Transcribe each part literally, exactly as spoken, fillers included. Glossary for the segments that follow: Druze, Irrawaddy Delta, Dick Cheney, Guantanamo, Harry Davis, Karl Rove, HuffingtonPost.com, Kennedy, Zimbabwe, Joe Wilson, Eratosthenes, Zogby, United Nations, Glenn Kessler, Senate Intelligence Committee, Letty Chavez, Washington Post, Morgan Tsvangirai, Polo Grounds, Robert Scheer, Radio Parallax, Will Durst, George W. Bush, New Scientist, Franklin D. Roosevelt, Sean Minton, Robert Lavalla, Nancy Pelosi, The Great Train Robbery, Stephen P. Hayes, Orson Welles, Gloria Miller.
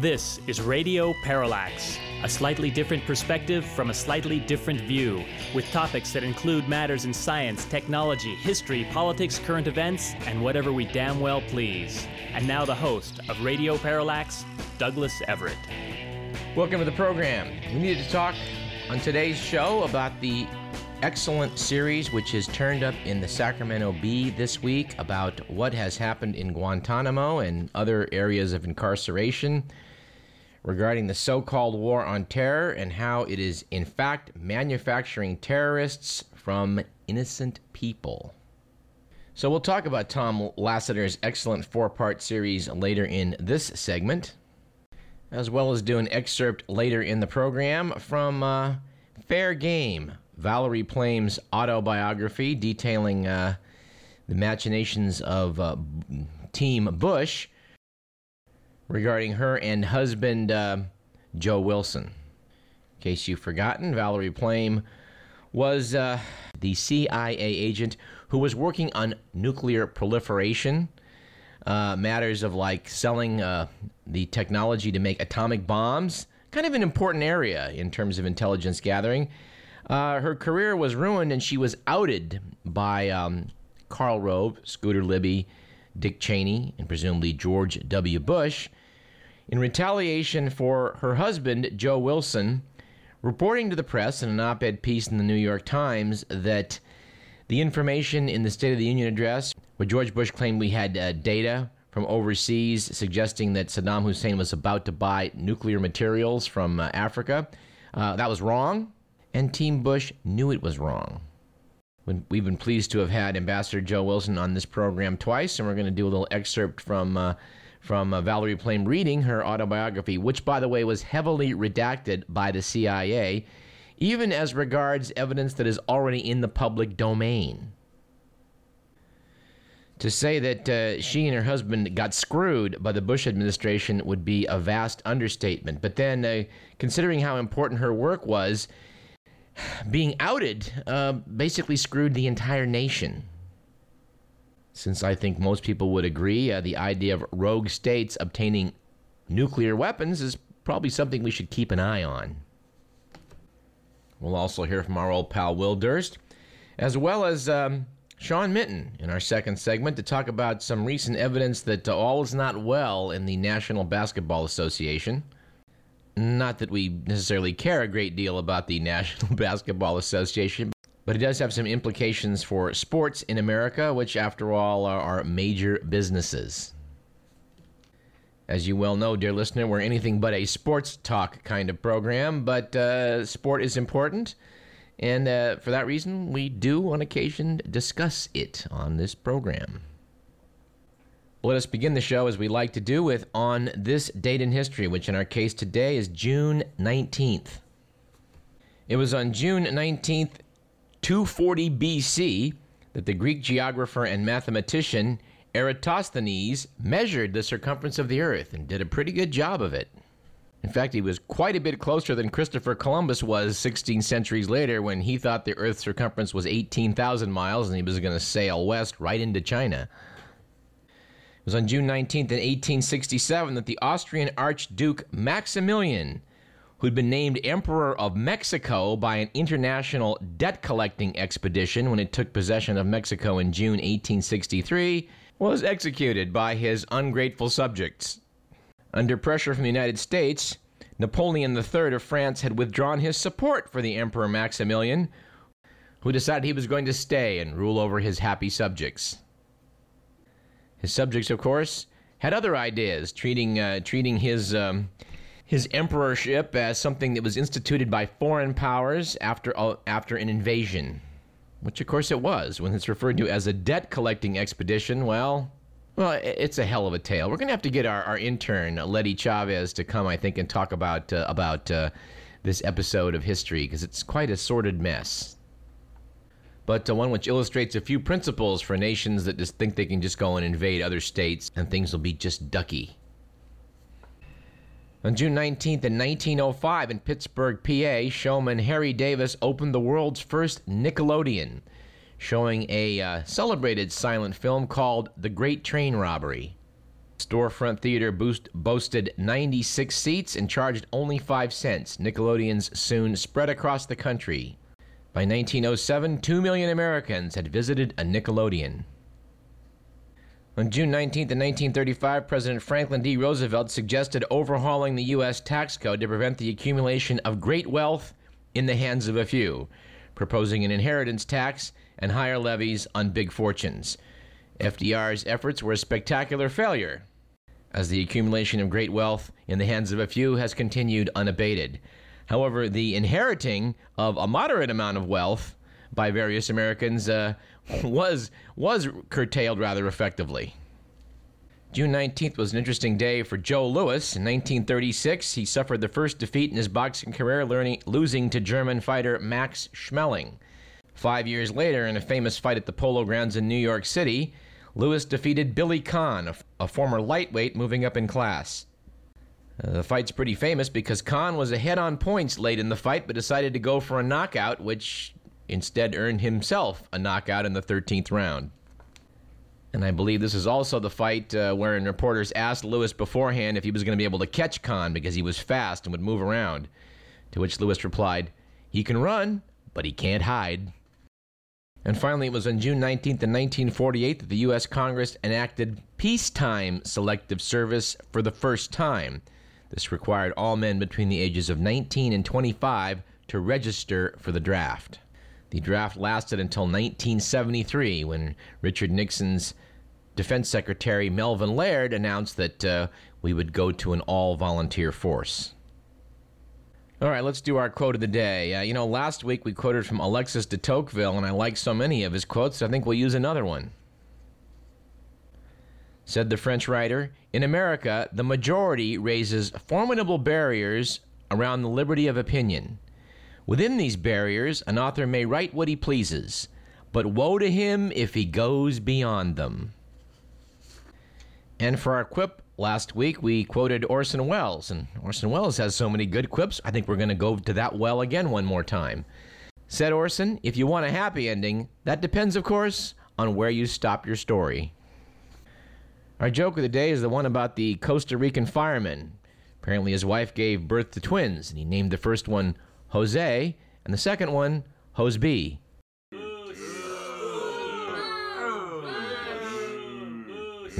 This is Radio Parallax, a slightly different perspective from a slightly different view, with topics that include matters in science, technology, history, politics, current events, and whatever we damn well please. And now the host of Radio Parallax, Douglas Everett. Welcome to the program. We needed to talk on today's show about the excellent series which has turned up in the Sacramento Bee this week about what has happened in Guantanamo and other areas of incarceration regarding the so-called war on terror and how it is in fact manufacturing terrorists from innocent people. So we'll talk about Tom Lasseter's excellent four-part series later in this segment, as well as do an excerpt later in the program from uh, Fair Game, Valerie Plame's autobiography detailing uh, the machinations of uh, Team Bush regarding her and husband uh, Joe Wilson. In case you've forgotten, Valerie Plame was uh, the C I A agent who was working on nuclear proliferation, uh, matters of like selling uh, the technology to make atomic bombs, kind of an important area in terms of intelligence gathering. Uh, her career was ruined, and she was outed by um, Karl Rove, Scooter Libby, Dick Cheney, and presumably George W. Bush, in retaliation for her husband, Joe Wilson, reporting to the press in an op-ed piece in the New York Times that the information in the State of the Union address, where George Bush claimed we had uh, data from overseas suggesting that Saddam Hussein was about to buy nuclear materials from uh, Africa, uh, that was wrong. And Team Bush knew it was wrong. We've been pleased to have had Ambassador Joe Wilson on this program twice, and we're going to do a little excerpt from uh, from uh, Valerie Plame reading her autobiography, which, by the way, was heavily redacted by the C I A, even as regards evidence that is already in the public domain. To say that uh, she and her husband got screwed by the Bush administration would be a vast understatement. But then, uh, considering how important her work was, being outed uh, basically screwed the entire nation. Since I think most people would agree, uh, the idea of rogue states obtaining nuclear weapons is probably something we should keep an eye on. We'll also hear from our old pal Will Durst, as well as um, Sean Minton in our second segment to talk about some recent evidence that uh, all is not well in the National Basketball Association. Not that we necessarily care a great deal about the National Basketball Association, but it does have some implications for sports in America, which, after all, are our major businesses. As you well know, dear listener, we're anything but a sports talk kind of program, but uh, sport is important, and uh, for that reason, we do, on occasion, discuss it on this program. Let us begin the show, as we like to do, with On This Date in History, which in our case today is June nineteenth. It was on June nineteenth, two forty B C, that the Greek geographer and mathematician Eratosthenes measured the circumference of the earth and did a pretty good job of it. In fact, he was quite a bit closer than Christopher Columbus was sixteen centuries later, when he thought the earth's circumference was eighteen thousand miles and he was going to sail west right into China. It was on June nineteenth in eighteen sixty-seven that the Austrian Archduke Maximilian, who'd been named Emperor of Mexico by an international debt-collecting expedition when it took possession of Mexico in June eighteen sixty-three, was executed by his ungrateful subjects. Under pressure from the United States, Napoleon the Third of France had withdrawn his support for the Emperor Maximilian, who decided he was going to stay and rule over his happy subjects. His subjects, of course, had other ideas, treating uh, treating his um, his emperorship as something that was instituted by foreign powers after uh, after an invasion, which, of course, it was. When it's referred to as a debt-collecting expedition, well, well, it's a hell of a tale. We're going to have to get our, our intern, Letty Chavez, to come, I think, and talk about, uh, about uh, this episode of history, because it's quite a sordid mess, but uh, one which illustrates a few principles for nations that just think they can just go and invade other states and things will be just ducky. On June nineteenth in nineteen oh five in Pittsburgh, P A, showman Harry Davis opened the world's first Nickelodeon, showing a uh, celebrated silent film called The Great Train Robbery. Storefront Theater boost, boasted ninety-six seats and charged only five cents. Nickelodeons soon spread across the country. By nineteen oh seven, two million Americans had visited a Nickelodeon. On June nineteenth, nineteen thirty-five, President Franklin D. Roosevelt suggested overhauling the U S tax code to prevent the accumulation of great wealth in the hands of a few, proposing an inheritance tax and higher levies on big fortunes. F D R's efforts were a spectacular failure, as the accumulation of great wealth in the hands of a few has continued unabated. However, the inheriting of a moderate amount of wealth by various Americans uh, was was curtailed rather effectively. June nineteenth was an interesting day for Joe Louis. In nineteen thirty-six, he suffered the first defeat in his boxing career, learning, losing to German fighter Max Schmeling. Five years later, in a famous fight at the Polo Grounds in New York City, Louis defeated Billy Conn, a, a former lightweight moving up in class. Uh, the fight's pretty famous because Conn was ahead on points late in the fight, but decided to go for a knockout, which instead earned himself a knockout in the thirteenth round. And I believe this is also the fight uh, wherein reporters asked Louis beforehand if he was going to be able to catch Conn because he was fast and would move around, to which Louis replied, "He can run, but he can't hide." And finally, it was on June nineteenth, nineteen forty-eight that the U S Congress enacted peacetime selective service for the first time. This required all men between the ages of nineteen and twenty-five to register for the draft. The draft lasted until nineteen seventy-three, when Richard Nixon's defense secretary, Melvin Laird, announced that uh, we would go to an all-volunteer force. All right, let's do our quote of the day. Uh, you know, last week we quoted from Alexis de Tocqueville, and I like so many of his quotes, so I think we'll use another one. Said the French writer, "In America, the majority raises formidable barriers around the liberty of opinion. Within these barriers, an author may write what he pleases, but woe to him if he goes beyond them." And for our quip last week, we quoted Orson Welles, and Orson Welles has so many good quips, I think we're going to go to that well again one more time. Said Orson, "If you want a happy ending, that depends, of course, on where you stop your story." Our joke of the day is the one about the Costa Rican fireman. Apparently his wife gave birth to twins, and he named the first one Jose, and the second one, Hose B. And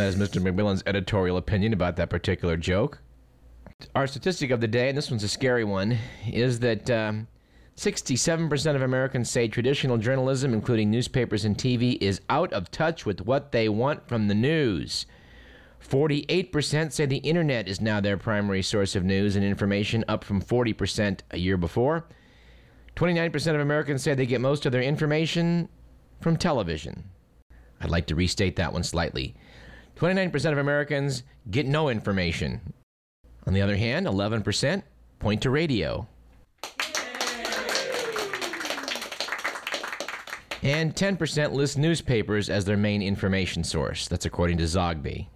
that is Mister McMillan's editorial opinion about that particular joke. Our statistic of the day, and this one's a scary one, is that um, sixty-seven percent of Americans say traditional journalism, including newspapers and T V, is out of touch with what they want from the news. forty-eight percent say the internet is now their primary source of news and information, up from forty percent a year before. twenty-nine percent of Americans say they get most of their information from television. I'd like to restate that one slightly. twenty-nine percent of Americans get no information. On the other hand, eleven percent point to radio. And ten percent list newspapers as their main information source. That's according to Zogby.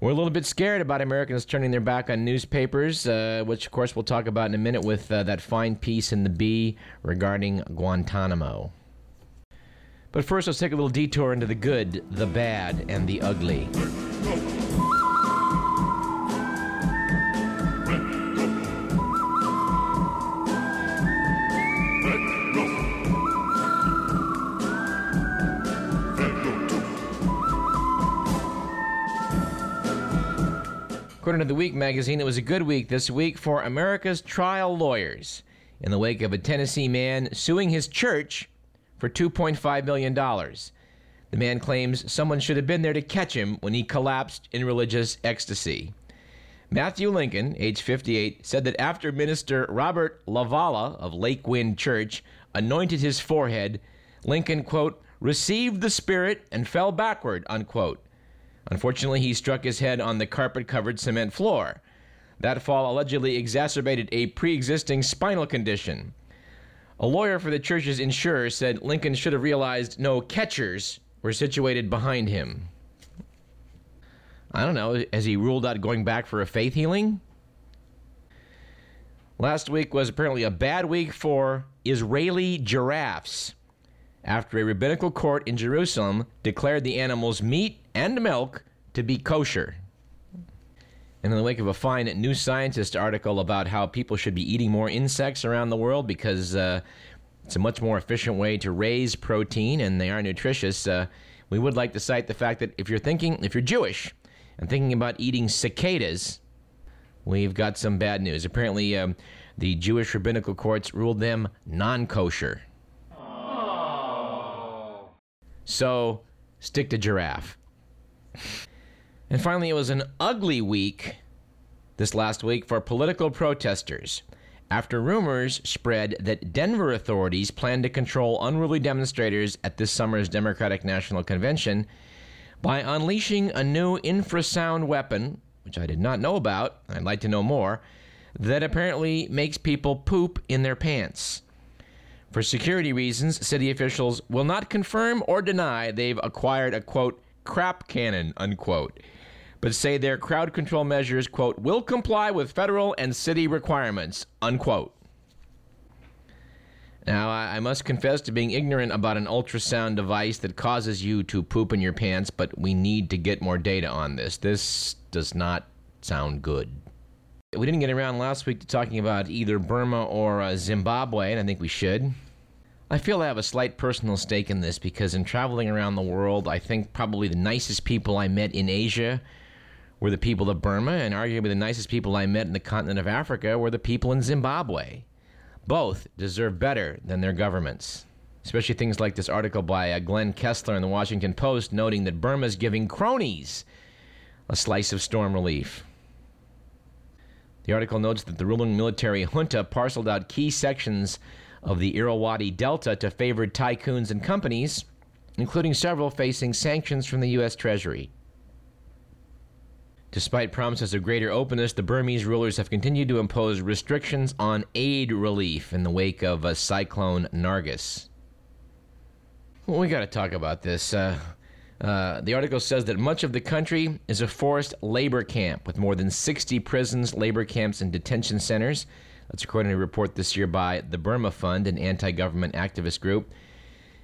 We're a little bit scared about Americans turning their back on newspapers, uh, which, of course, we'll talk about in a minute with uh, that fine piece in the Bee regarding Guantanamo. But first, let's take a little detour into the good, the bad, and the ugly. According to The Week magazine, it was a good week this week for America's trial lawyers in the wake of a Tennessee man suing his church for two point five million dollars. The man claims someone should have been there to catch him when he collapsed in religious ecstasy. Matthew Lincoln, age fifty-eight, said that after Minister Robert LaValla of Lake Wind Church anointed his forehead, Lincoln, quote, "received the Spirit and fell backward," unquote. Unfortunately, he struck his head on the carpet-covered cement floor. That fall allegedly exacerbated a pre-existing spinal condition. A lawyer for the church's insurer said Lincoln should have realized no catchers were situated behind him. I don't know, has he ruled out going back for a faith healing? Last week was apparently a bad week for Israeli giraffes, after a rabbinical court in Jerusalem declared the animal's meat and milk to be kosher. And in the wake of a fine New Scientist article about how people should be eating more insects around the world because uh, it's a much more efficient way to raise protein and they are nutritious, uh, we would like to cite the fact that if you're thinking, if you're Jewish and thinking about eating cicadas, we've got some bad news. Apparently, um, the Jewish rabbinical courts ruled them non-kosher. Aww. So, stick to giraffe. And finally, it was an ugly week this last week for political protesters after rumors spread that Denver authorities planned to control unruly demonstrators at this summer's Democratic National Convention by unleashing a new infrasound weapon, which I did not know about, I'd like to know more, that apparently makes people poop in their pants. For security reasons, city officials will not confirm or deny they've acquired a, quote, crap cannon, unquote, but say their crowd control measures, quote, will comply with federal and city requirements, unquote. Now, I must confess to being ignorant about an ultrasound device that causes you to poop in your pants, but we need to get more data on this. This does not sound good. We didn't get around last week to talking about either Burma or uh, Zimbabwe, and I think we should. I feel I have a slight personal stake in this because in traveling around the world, I think probably the nicest people I met in Asia were the people of Burma, and arguably the nicest people I met in the continent of Africa were the people in Zimbabwe. Both deserve better than their governments, especially things like this article by uh, Glenn Kessler in the Washington Post noting that Burma's giving cronies a slice of storm relief. The article notes that the ruling military junta parceled out key sections of the Irrawaddy Delta to favored tycoons and companies, including several facing sanctions from the U S Treasury. Despite promises of greater openness, the Burmese rulers have continued to impose restrictions on aid relief in the wake of a Cyclone Nargis. Well, we got to talk about this. Uh, uh, the article says that much of the country is a forced labor camp with more than sixty prisons, labor camps, and detention centers. That's according to a report this year by the Burma Fund, an anti-government activist group,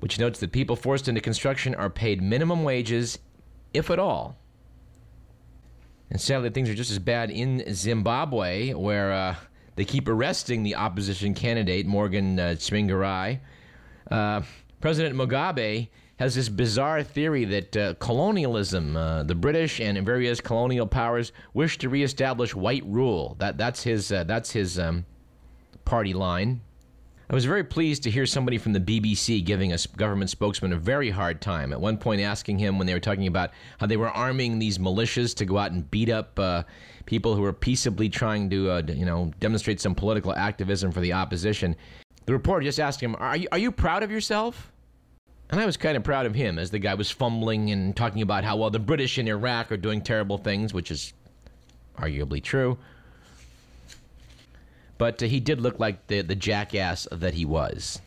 which notes that people forced into construction are paid minimum wages, if at all. And sadly, things are just as bad in Zimbabwe, where uh, they keep arresting the opposition candidate, Morgan uh, Tsvangirai. Uh, President Mugabe has this bizarre theory that uh, colonialism, uh, the British and various colonial powers, wish to reestablish white rule. That that's his uh, that's his um, party line. I was very pleased to hear somebody from the B B C giving a government spokesman a very hard time, at one point asking him when they were talking about how they were arming these militias to go out and beat up uh, people who were peaceably trying to, uh, you know, demonstrate some political activism for the opposition. The reporter just asked him, are you, are you proud of yourself? And I was kind of proud of him as the guy was fumbling and talking about how, well, the British in Iraq are doing terrible things, which is arguably true. But uh, he did look like the, the jackass that he was.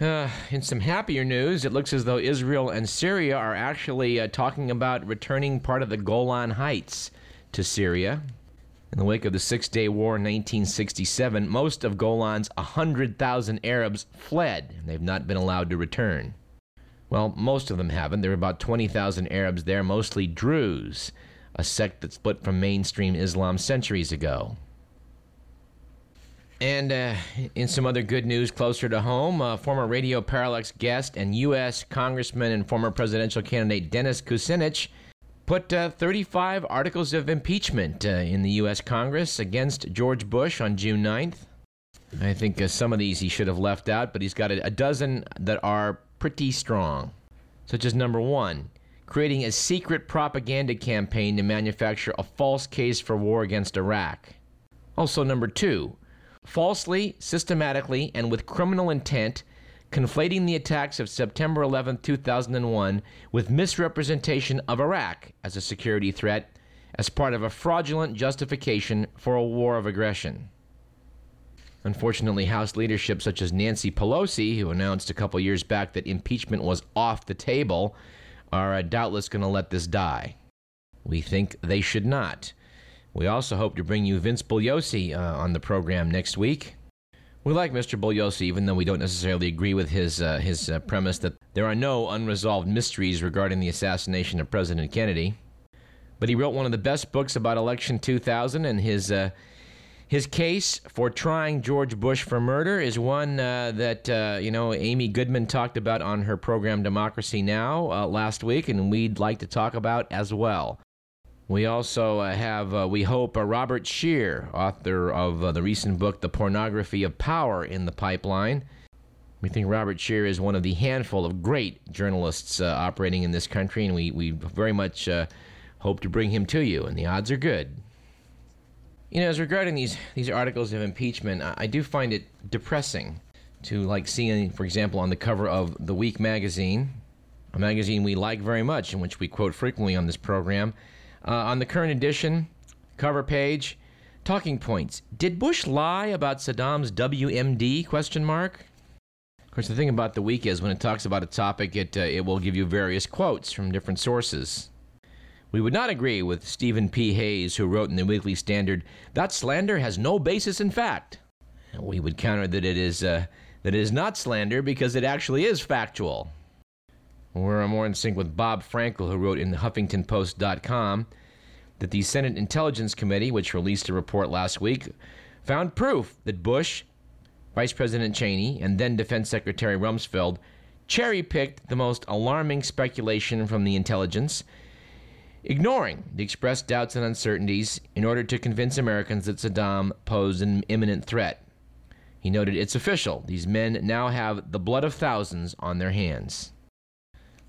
Uh, in some happier news, it looks as though Israel and Syria are actually uh, talking about returning part of the Golan Heights to Syria. In the wake of the Six-Day War in nineteen sixty-seven, most of Golan's one hundred thousand Arabs fled, and they've not been allowed to return. Well, most of them haven't. There were about twenty thousand Arabs there, mostly Druze, a sect that split from mainstream Islam centuries ago. And uh, in some other good news closer to home, uh, former Radio Parallax guest and U S Congressman and former presidential candidate Dennis Kucinich put uh, thirty-five articles of impeachment uh, in the U S Congress against George Bush on June ninth. I think uh, some of these he should have left out, but he's got a, a dozen that are pretty strong, such as number one, creating a secret propaganda campaign to manufacture a false case for war against Iraq. Also number two, falsely, systematically, and with criminal intent, conflating the attacks of September eleventh, two thousand one with misrepresentation of Iraq as a security threat as part of a fraudulent justification for a war of aggression. Unfortunately, House leadership such as Nancy Pelosi, who announced a couple years back that impeachment was off the table, are uh, doubtless going to let this die. We think they should not. We also hope to bring you Vince Bugliosi uh, on the program next week. We like Mister Bugliosi, even though we don't necessarily agree with his uh, his uh, premise that there are no unresolved mysteries regarding the assassination of President Kennedy. But he wrote one of the best books about election two thousand, and his uh, his case for trying George Bush for murder is one uh, that uh, you know Amy Goodman talked about on her program Democracy Now! uh, last week, and we'd like to talk about as well. We also uh, have, uh, we hope, uh, Robert Scheer, author of uh, the recent book The Pornography of Power, in the pipeline. We think Robert Scheer is one of the handful of great journalists uh, operating in this country, and we, we very much uh, hope to bring him to you, and the odds are good. You know, as regarding these, these articles of impeachment, I, I do find it depressing to, like, seeing, for example, on the cover of The Week magazine, a magazine we like very much and which we quote frequently on this program, Uh, on the current edition, cover page, talking points. Did Bush lie about Saddam's W M D, question mark? Of course, the thing about The Week is when it talks about a topic, it, uh, it will give you various quotes from different sources. We would not agree with Stephen P. Hayes, who wrote in the Weekly Standard, that slander has no basis in fact. And we would counter that it is, uh, that it is not slander because it actually is factual. We're more in sync with Bob Frankel, who wrote in Huffington Post dot com that the Senate Intelligence Committee, which released a report last week, found proof that Bush, Vice President Cheney, and then Defense Secretary Rumsfeld cherry-picked the most alarming speculation from the intelligence, ignoring the expressed doubts and uncertainties in order to convince Americans that Saddam posed an imminent threat. He noted, "It's official. These men now have the blood of thousands on their hands."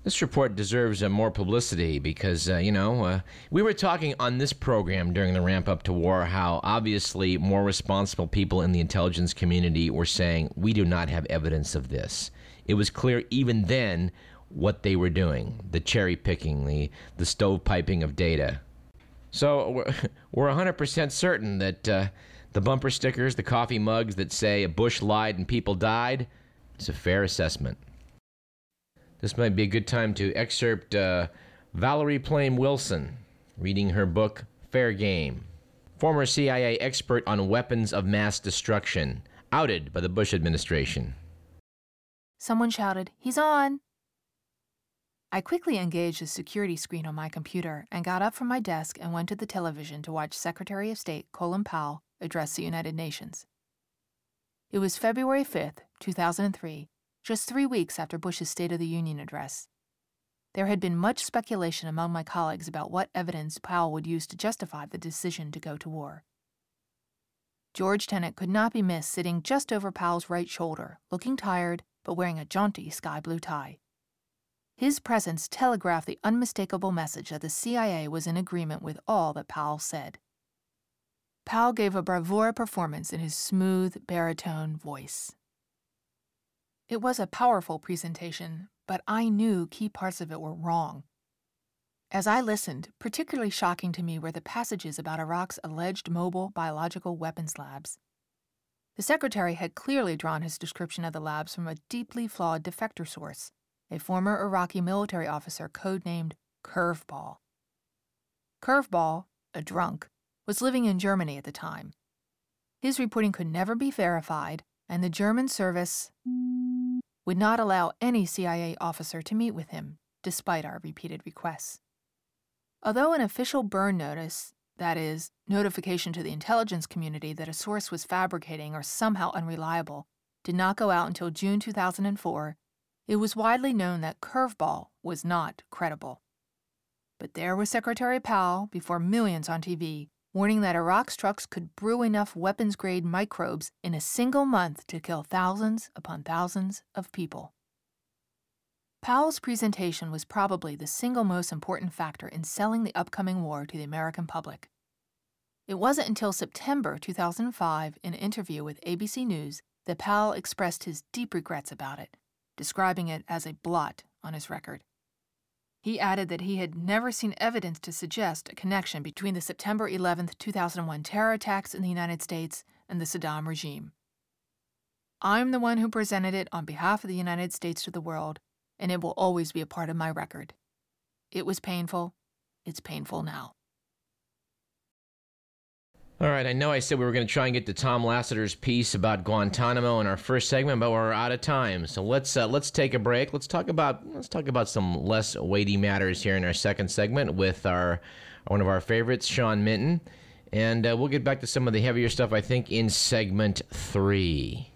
This report deserves uh, more publicity because, uh, you know, uh, we were talking on this program during the ramp-up to war how obviously more responsible people in the intelligence community were saying, we do not have evidence of this. It was clear even then what they were doing, the cherry-picking, the, the stovepiping of data. So we're, we're one hundred percent certain that uh, the bumper stickers, the coffee mugs that say Bush lied and people died, it's a fair assessment. This might be a good time to excerpt uh, Valerie Plame Wilson, reading her book, Fair Game. Former C I A expert on weapons of mass destruction, outed by the Bush administration. Someone shouted, "He's on!" I quickly engaged the security screen on my computer and got up from my desk and went to the television to watch Secretary of State Colin Powell address the United Nations. It was February fifth, two thousand three, just three weeks after Bush's State of the Union address. There had been much speculation among my colleagues about what evidence Powell would use to justify the decision to go to war. George Tenet could not be missed sitting just over Powell's right shoulder, looking tired, but wearing a jaunty sky-blue tie. His presence telegraphed the unmistakable message that the C I A was in agreement with all that Powell said. Powell gave a bravura performance in his smooth, baritone voice. It was a powerful presentation, but I knew key parts of it were wrong. As I listened, particularly shocking to me were the passages about Iraq's alleged mobile biological weapons labs. The secretary had clearly drawn his description of the labs from a deeply flawed defector source, a former Iraqi military officer codenamed Curveball. Curveball, a drunk, was living in Germany at the time. His reporting could never be verified, and the German service would not allow any C I A officer to meet with him, despite our repeated requests. Although an official burn notice, that is, notification to the intelligence community that a source was fabricating or somehow unreliable, did not go out until June two thousand four, it was widely known that Curveball was not credible. But there was Secretary Powell, before millions on T V, warning that Iraq's trucks could brew enough weapons-grade microbes in a single month to kill thousands upon thousands of people. Powell's presentation was probably the single most important factor in selling the upcoming war to the American public. It wasn't until September two thousand five, in an interview with A B C News, that Powell expressed his deep regrets about it, describing it as a blot on his record. He added that he had never seen evidence to suggest a connection between the September eleventh, two thousand one terror attacks in the United States and the Saddam regime. I'm the one who presented it on behalf of the United States to the world, and it will always be a part of my record. It was painful. It's painful now. All right, I know I said we were going to try and get to Tom Lassiter's piece about Guantanamo in our first segment, but we're out of time. So let's uh, let's take a break. Let's talk about let's talk about some less weighty matters here in our second segment with our one of our favorites, Sean Minton, and uh, we'll get back to some of the heavier stuff I think in segment three.